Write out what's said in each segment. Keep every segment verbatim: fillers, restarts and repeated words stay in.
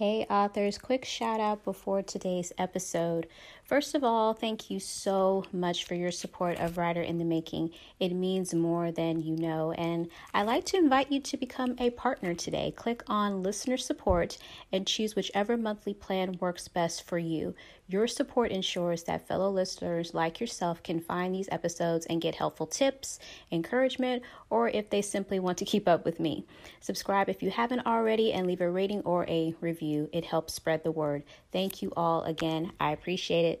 Hey authors, quick shout out before today's episode. First of all, thank you so much for your support of Writer in the Making. It means more than you know, and I'd like to invite you to become a partner today. Click on Listener Support and choose whichever monthly plan works best for you. Your support ensures that fellow listeners like yourself can find these episodes and get helpful tips, encouragement, or if they simply want to keep up with me. Subscribe if you haven't already and leave a rating or a review. It helps spread the word. Thank you all again. I appreciate it.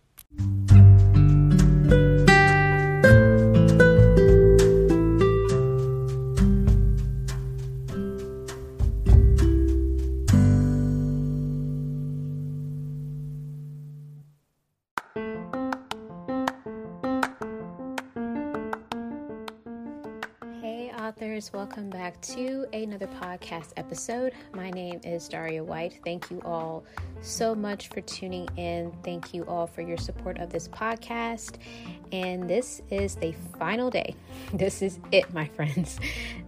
Welcome back to another podcast episode. My name is Daria White. Thank you all so much for tuning in. Thank you all for your support of this podcast. And this is the final day. This is it, my friends.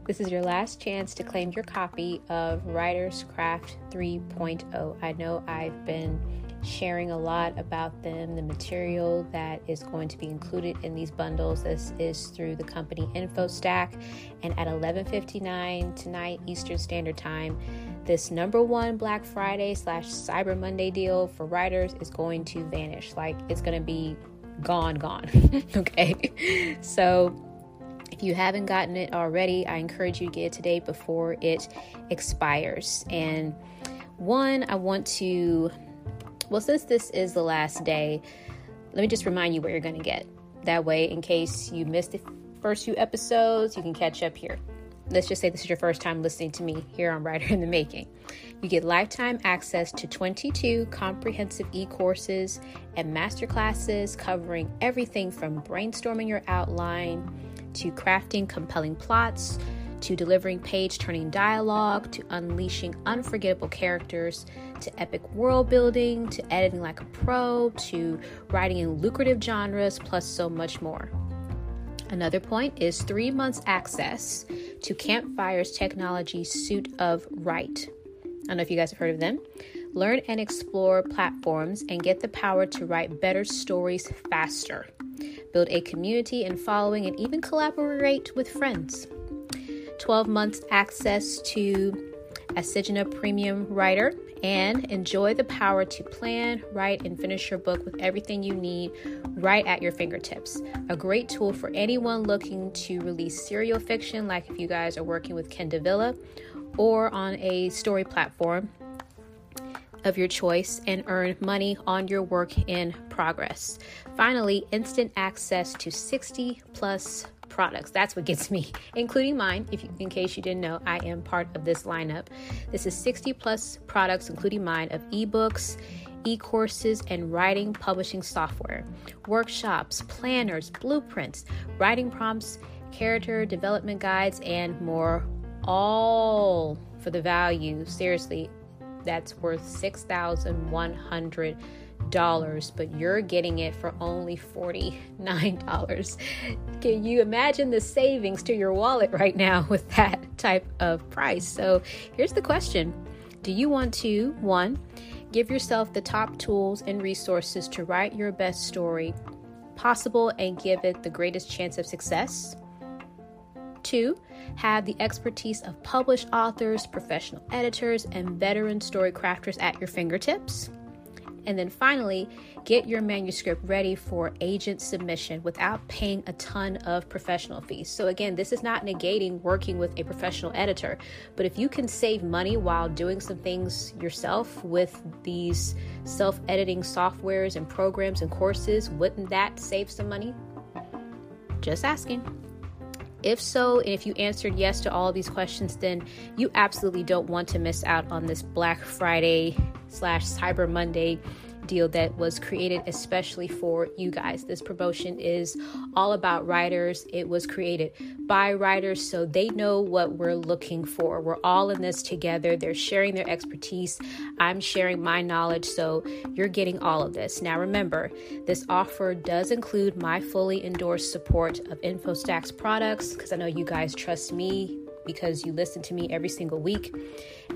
This is your last chance to claim your copy of Writer's Craft three point oh. I know I've been sharing a lot about them, the material that is going to be included in these bundles. This is through the company InfoStack, and at eleven fifty-nine tonight Eastern Standard Time, this number one Black Friday slash Cyber Monday deal for writers is going to vanish. Like, it's going to be gone, gone. Okay, so if you haven't gotten it already, I encourage you to get it today before it expires. And one, I want to Well, since this is the last day, let me just remind you what you're going to get. That way, in case you missed the first few episodes, you can catch up here. Let's just say this is your first time listening to me here on Writer in the Making. You get lifetime access to twenty-two comprehensive e-courses and masterclasses covering everything from brainstorming your outline to crafting compelling plots, to delivering page-turning dialogue, to unleashing unforgettable characters, to epic world building, to editing like a pro, to writing in lucrative genres, plus so much more. Another point is three months access to Campfire's technology suite of Write. I don't know if you guys have heard of them. Learn and explore platforms and get the power to write better stories faster. Build a community and following, and even collaborate with friends. twelve months access to Ascigena Premium Writer, and enjoy the power to plan, write, and finish your book with everything you need right at your fingertips. A great tool for anyone looking to release serial fiction, like if you guys are working with Ken Davila, or on a story platform of your choice, and earn money on your work in progress. Finally, instant access to sixty plus products. That's what gets me, including mine. If you, in case you didn't know, I am part of this lineup. This is sixty plus products, including mine, of ebooks, e-courses, and writing publishing software, workshops, planners, blueprints, writing prompts, character development guides, and more, all for the value, seriously, that's worth six thousand one hundred dollars. But you're getting it for only forty-nine dollars. Can you imagine the savings to your wallet right now with that type of price? So here's the question. Do you want to, one, give yourself the top tools and resources to write your best story possible and give it the greatest chance of success? Two, have the expertise of published authors, professional editors, and veteran story crafters at your fingertips? And then finally, get your manuscript ready for agent submission without paying a ton of professional fees. So again, this is not negating working with a professional editor, but if you can save money while doing some things yourself with these self-editing softwares and programs and courses, wouldn't that save some money? Just asking. If so, and if you answered yes to all of these questions, then you absolutely don't want to miss out on this Black Friday slash Cyber Monday deal that was created especially for you guys. This promotion is all about writers. It was created by writers, so they know what we're looking for. We're all in this together. They're sharing their expertise. I'm sharing my knowledge, so you're getting all of this. Now remember, this offer does include my fully endorsed support of InfoStack's products, because I know you guys trust me because you listen to me every single week,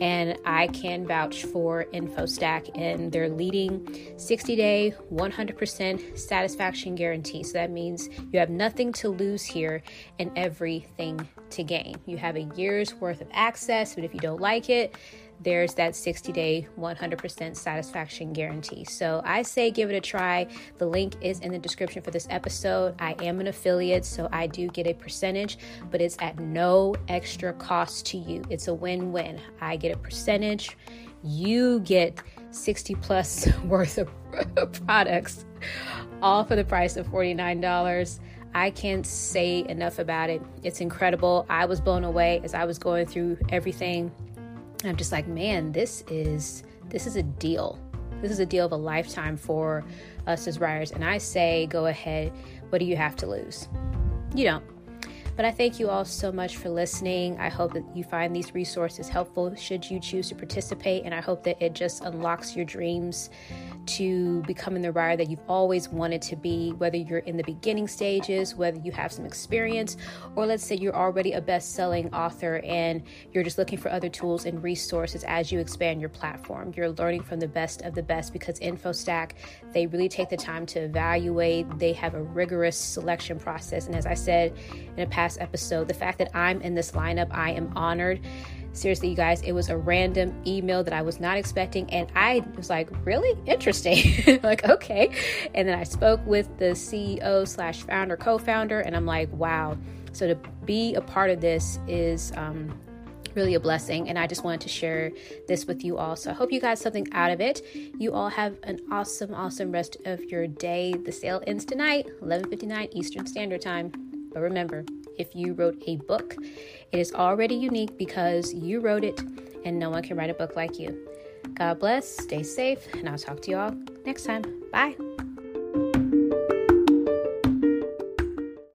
and I can vouch for InfoStack and their leading sixty-day, one hundred percent satisfaction guarantee. So that means you have nothing to lose here and everything to gain. You have a year's worth of access, but if you don't like it, there's that sixty-day, one hundred percent satisfaction guarantee. So I say give it a try. The link is in the description for this episode. I am an affiliate, so I do get a percentage, but it's at no extra cost to you. It's a win-win. I get a percentage. You get sixty plus worth of products, all for the price of forty-nine dollars. I can't say enough about it. It's incredible. I was blown away as I was going through everything. I'm just like, man, this is this is a deal. This is a deal of a lifetime for us as writers. And I say, go ahead. What do you have to lose? You don't. But I thank you all so much for listening. I hope that you find these resources helpful should you choose to participate. And I hope that it just unlocks your dreams to becoming the writer that you've always wanted to be, whether you're in the beginning stages, whether you have some experience, or let's say you're already a best-selling author and you're just looking for other tools and resources as you expand your platform. You're learning from the best of the best because InfoStack, they really take the time to evaluate. They have a rigorous selection process. And as I said in a past episode, the fact that I'm in this lineup, I am honored. Seriously, you guys, it was a random email that I was not expecting. And I was like, really? Interesting. Like, okay. And then I spoke with the C E O slash founder, co-founder, and I'm like, wow. So to be a part of this is um, really a blessing. And I just wanted to share this with you all. So I hope you got something out of it. You all have an awesome, awesome rest of your day. The sale ends tonight, eleven fifty-nine Eastern Standard Time. But remember, if you wrote a book, it is already unique because you wrote it and no one can write a book like you. God bless, stay safe, and I'll talk to you all next time. Bye.